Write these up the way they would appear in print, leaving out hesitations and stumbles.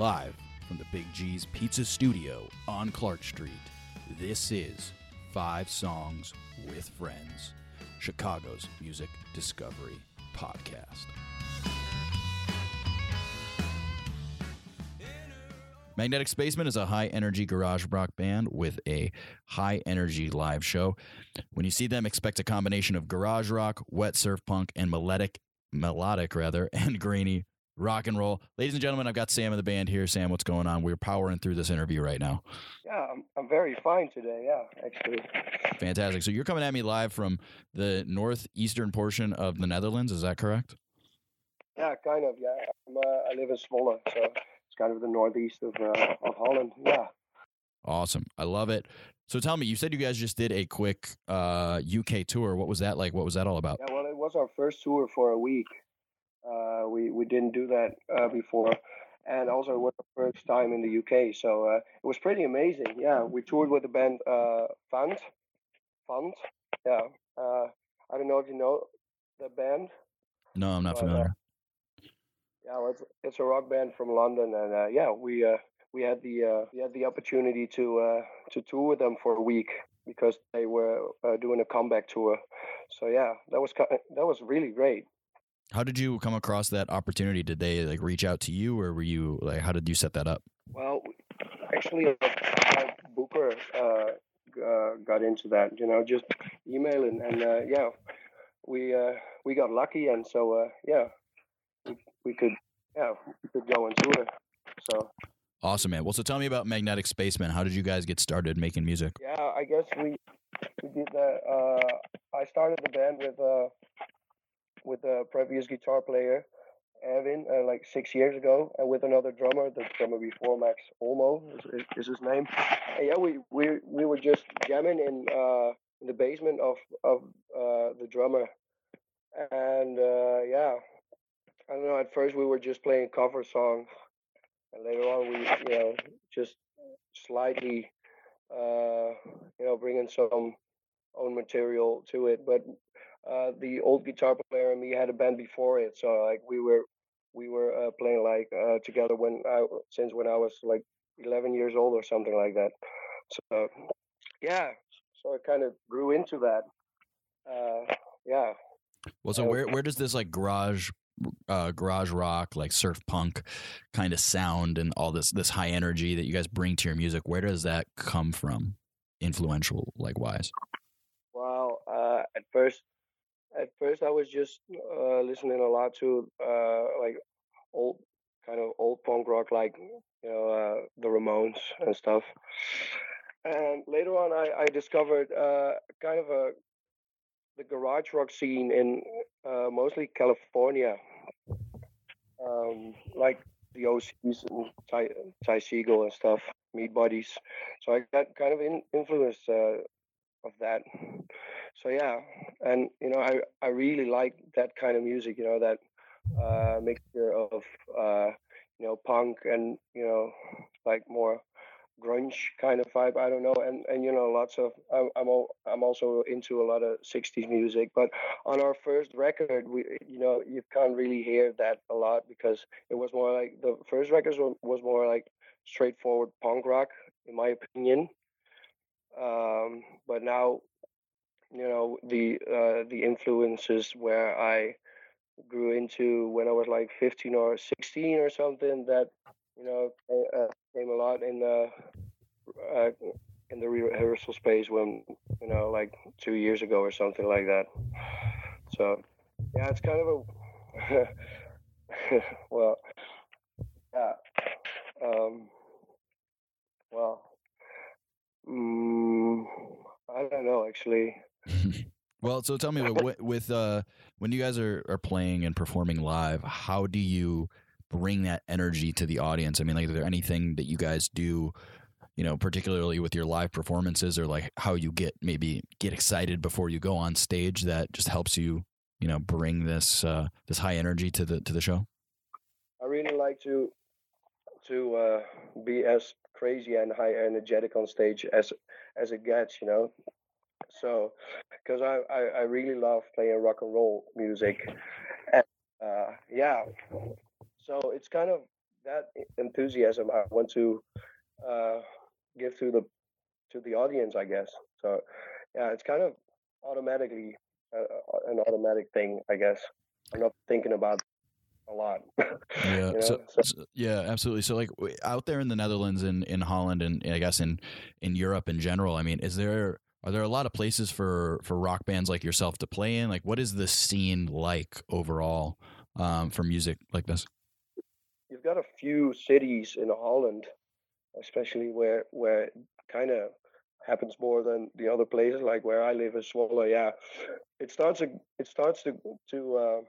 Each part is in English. Live from the Big G's Pizza Studio on Clark Street, this is Five Songs with Friends, Chicago's Music Discovery Podcast. Magnetic Spacemen is a high-energy garage rock band with a high-energy live show. When you see them, expect a combination of garage rock, wet surf punk, and melodic, and grainy rock and roll. Ladies and gentlemen, I've got Sam in the band here. Sam, what's going on? We're powering through this interview right now. Yeah, I'm very fine today. Yeah, actually. Fantastic. So you're coming at me live from the northeastern portion of the Netherlands. Is that correct? Yeah, kind of. Yeah, I live in Zwolle, so it's kind of the northeast of Holland. Yeah. Awesome. I love it. So tell me, you said you guys just did a quick UK tour. What was that like? What was that all about? Yeah, well, it was our first tour for a week. We didn't do that before, and also it was the first time in the UK, so it was pretty amazing. Yeah, we toured with the band Phant. Yeah, I don't know if you know the band. No, I'm not familiar. Yeah, well, it's a rock band from London, and we had the opportunity to tour with them for a week because they were doing a comeback tour. So yeah, that was really great. How did you come across that opportunity? Did they like reach out to you, or were you like, how did you set that up? Well, actually, Booker got into that, just emailing, and we got lucky, and so we could go and tour. So awesome, man. Well, so tell me about Magnetic Spacemen. How did you guys get started making music? Yeah, I guess we did that. I started the band with a previous guitar player, Evan, like 6 years ago, and with another drummer, the drummer before, Max Olmo is his name. And yeah, we were just jamming in the basement of the drummer, and I don't know. At first, we were just playing cover songs, and later on, we just slightly bringing some own material to it, but. The old guitar player and me had a band before it, so like we were playing like together when I was like 11 years old or something like that. So so I kind of grew into that. Well, so where does this like garage rock, like surf punk kind of sound and all this high energy that you guys bring to your music? Where does that come from? Influential, like wise. Well, At first, I was just listening a lot to like old punk rock, like the Ramones and stuff. And later on, I discovered the garage rock scene in mostly California, like the OCs and Ty Segall and stuff, Meatbodies. So I got kind of influenced of that. So yeah, and I really like that kind of music, that mixture of punk and like more grunge kind of vibe, I don't know, and lots of I'm also into a lot of 60s music, but on our first record we you can't really hear that a lot because it was more like the first record was more like straightforward punk rock in my opinion, but now the influences where I grew into when I was like 15 or 16 or something, that came a lot in the rehearsal space when like 2 years ago or something like that. So yeah, it's kind of a I don't know actually. Well, so tell me, with when you guys are playing and performing live, how do you bring that energy to the audience? I mean, like, is there anything that you guys do, particularly with your live performances, or like how you get excited before you go on stage that just helps you, bring this high energy to the show? I really like to be as crazy and high energetic on stage as it gets, so because I really love playing rock and roll music, and so it's kind of that enthusiasm I want to give to the audience, I guess. So yeah, it's kind of automatically an automatic thing, I guess. I'm not thinking about a lot. Yeah. You know? So, yeah, absolutely. So like out there in the Netherlands and in Holland and I guess in Europe in general, I mean, are there a lot of places for rock bands like yourself to play in? Like, what is the scene like overall for music like this? You've got a few cities in Holland, especially where it kind of happens more than the other places. Like where I live is Zwolle. Yeah, it starts to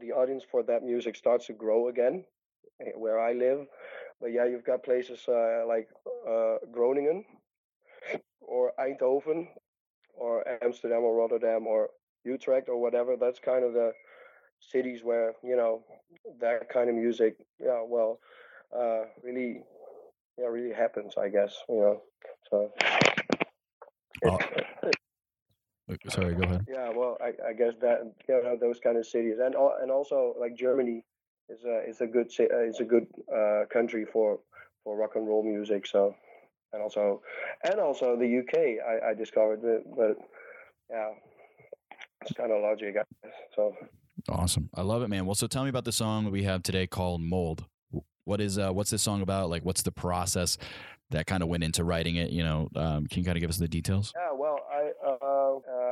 the audience for that music starts to grow again where I live. But yeah, you've got places like Groningen, or Eindhoven, or Amsterdam, or Rotterdam, or Utrecht, or whatever. That's kind of the cities where, you know, that kind of music, yeah, well, really happens, I guess, you know. So, sorry, go ahead. Yeah, well, I guess that, you know, those kind of cities, and also like Germany is a good country for rock and roll music. So. And also the UK, I discovered it, but yeah, it's kind of logic, I guess. So awesome, I love it, man. Well, so tell me about the song we have today called "Mold." What is what's this song about? Like, what's the process that kind of went into writing it? You know, can you kind of give us the details? Yeah, well,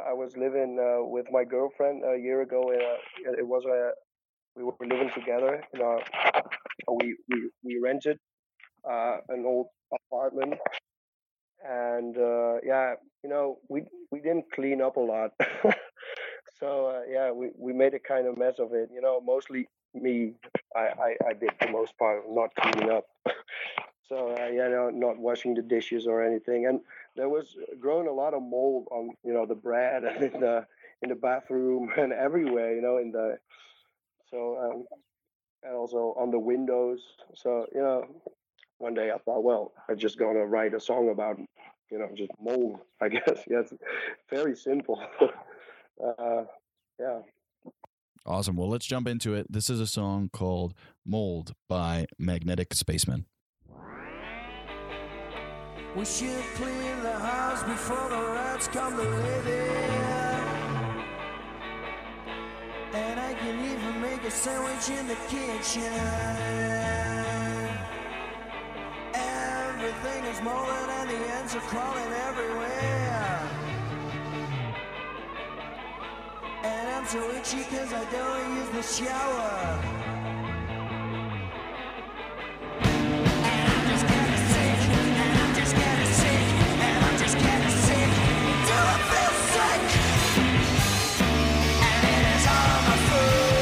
I was living with my girlfriend a year ago, and we were living together. You know, we rented an old apartment, and we didn't clean up a lot. So we made a kind of mess of it, you know, mostly me. I did the most part of not cleaning up. So not washing the dishes or anything, and there was growing a lot of mold on, you know, the bread and in the bathroom and everywhere, you know, and also on the windows. So, you know, one day I thought, well, I'm just going to write a song about, you know, just mold, I guess. Yeah, it's very simple. Yeah. Awesome. Well, let's jump into it. This is a song called "Mold" by Magnetic Spacemen. We should clean the house before the rats come to live in. And I can even make a sandwich in the kitchen. Everything is molded and the ends are crawling everywhere. And I'm so itchy cause I don't use the shower. And I'm just getting sick, and I'm just getting sick, and I'm just getting sick until I feel sick. And it is all my food.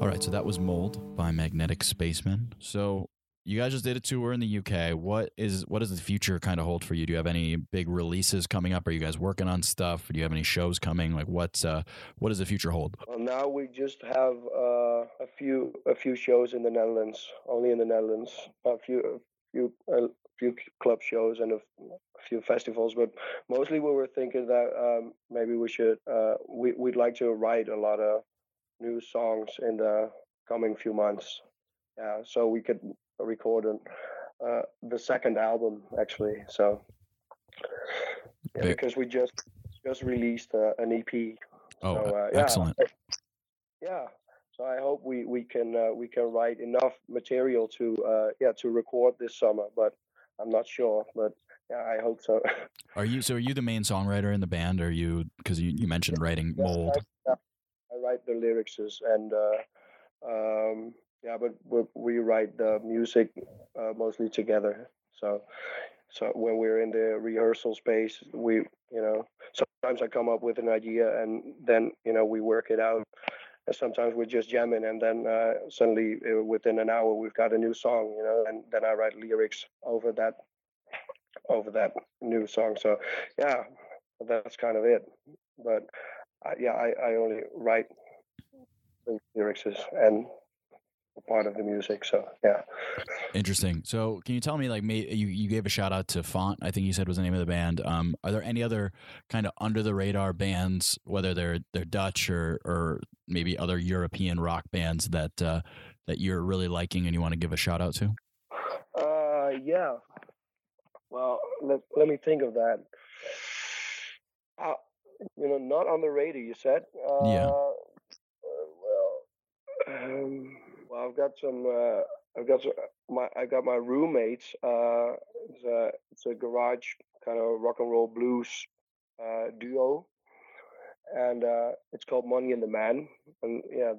All right, so that was MOLD by Magnetic Spacemen. So you guys just did a tour in the UK. What does the future kind of hold for you? Do you have any big releases coming up? Are you guys working on stuff? Do you have any shows coming? Like, what does the future hold? Well, now we just have a few shows in the Netherlands, only in the Netherlands. A few club shows and a few festivals, but mostly we were thinking that maybe we should we'd like to write a lot of new songs in the coming few months. Yeah, so we could record the second album actually. So yeah, because we just released an EP. Oh, so, excellent! Yeah, so I hope we can write enough material to record this summer. But I'm not sure. But yeah, I hope so. Are you the main songwriter in the band? Are you? Because you mentioned writing MOLD. I write the lyrics and. Yeah, but we write the music mostly together. So when we're in the rehearsal space, we, sometimes I come up with an idea and then, we work it out. And sometimes we're just jamming and then suddenly within an hour we've got a new song, and then I write lyrics over that new song. So, yeah, that's kind of it. But, I only write lyrics and part of the music, so yeah. Interesting. So can you tell me, like, you gave a shout out to Phant, I think you said was the name of the band. Are there any other kind of under the radar bands, whether they're Dutch or maybe other European rock bands that you're really liking and you want to give a shout out to? Yeah. Well, let me think of that. Not on the radar, you said. Yeah. Well, I got my roommates. It's a garage kind of rock and roll blues duo, and it's called Money and the Man. And yeah,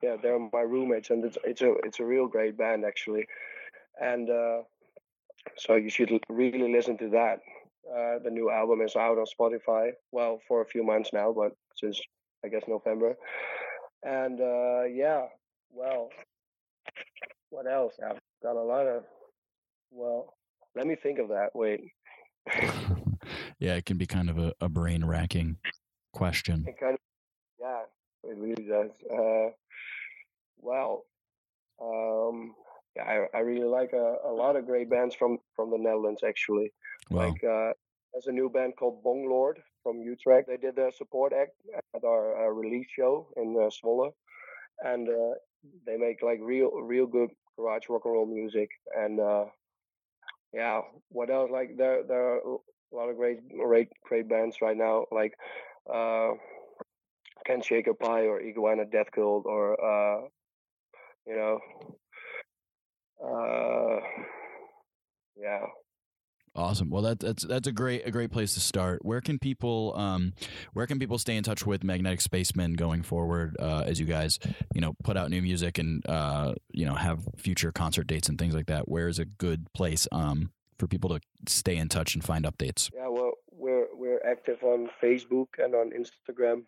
they're my roommates, and it's a real great band actually. And so you should really listen to that. The new album is out on Spotify. Well, for a few months now, but since I guess November. And yeah. Well, what else? I've got a lot of. Well, let me think of that. Wait. Yeah, it can be kind of a brain racking question. It really does. I really like a lot of great bands from the Netherlands actually. Wow. Like there's a new band called Bong Lord from Utrecht. They did their support act at our release show in Zwolle, and. They make like real good garage rock and roll music, and what else? Like there are a lot of great bands right now, like Can't Shake a Pie or Iguana Death Cult or yeah. Awesome. Well, that's a great place to start. Where can people stay in touch with Magnetic Spacemen going forward as you guys, put out new music and have future concert dates and things like that? Where is a good place for people to stay in touch and find updates? Yeah, well, we're active on Facebook and on Instagram.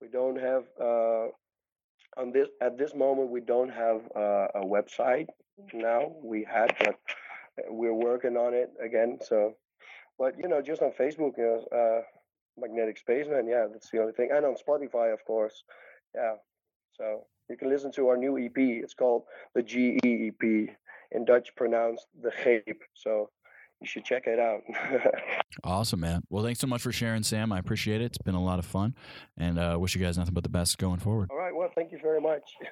We don't have at this moment we don't have a website now. We had, but we're working on it again. So, but just on Facebook, Magnetic Spaceman. Yeah, that's the only thing. And on Spotify, of course. Yeah. So you can listen to our new EP. It's called the G-E-EP, in Dutch pronounced the G-E-EP. So you should check it out. Awesome, man. Well, thanks so much for sharing, Sam. I appreciate it. It's been a lot of fun, and wish you guys nothing but the best going forward. All right. Well, thank you very much.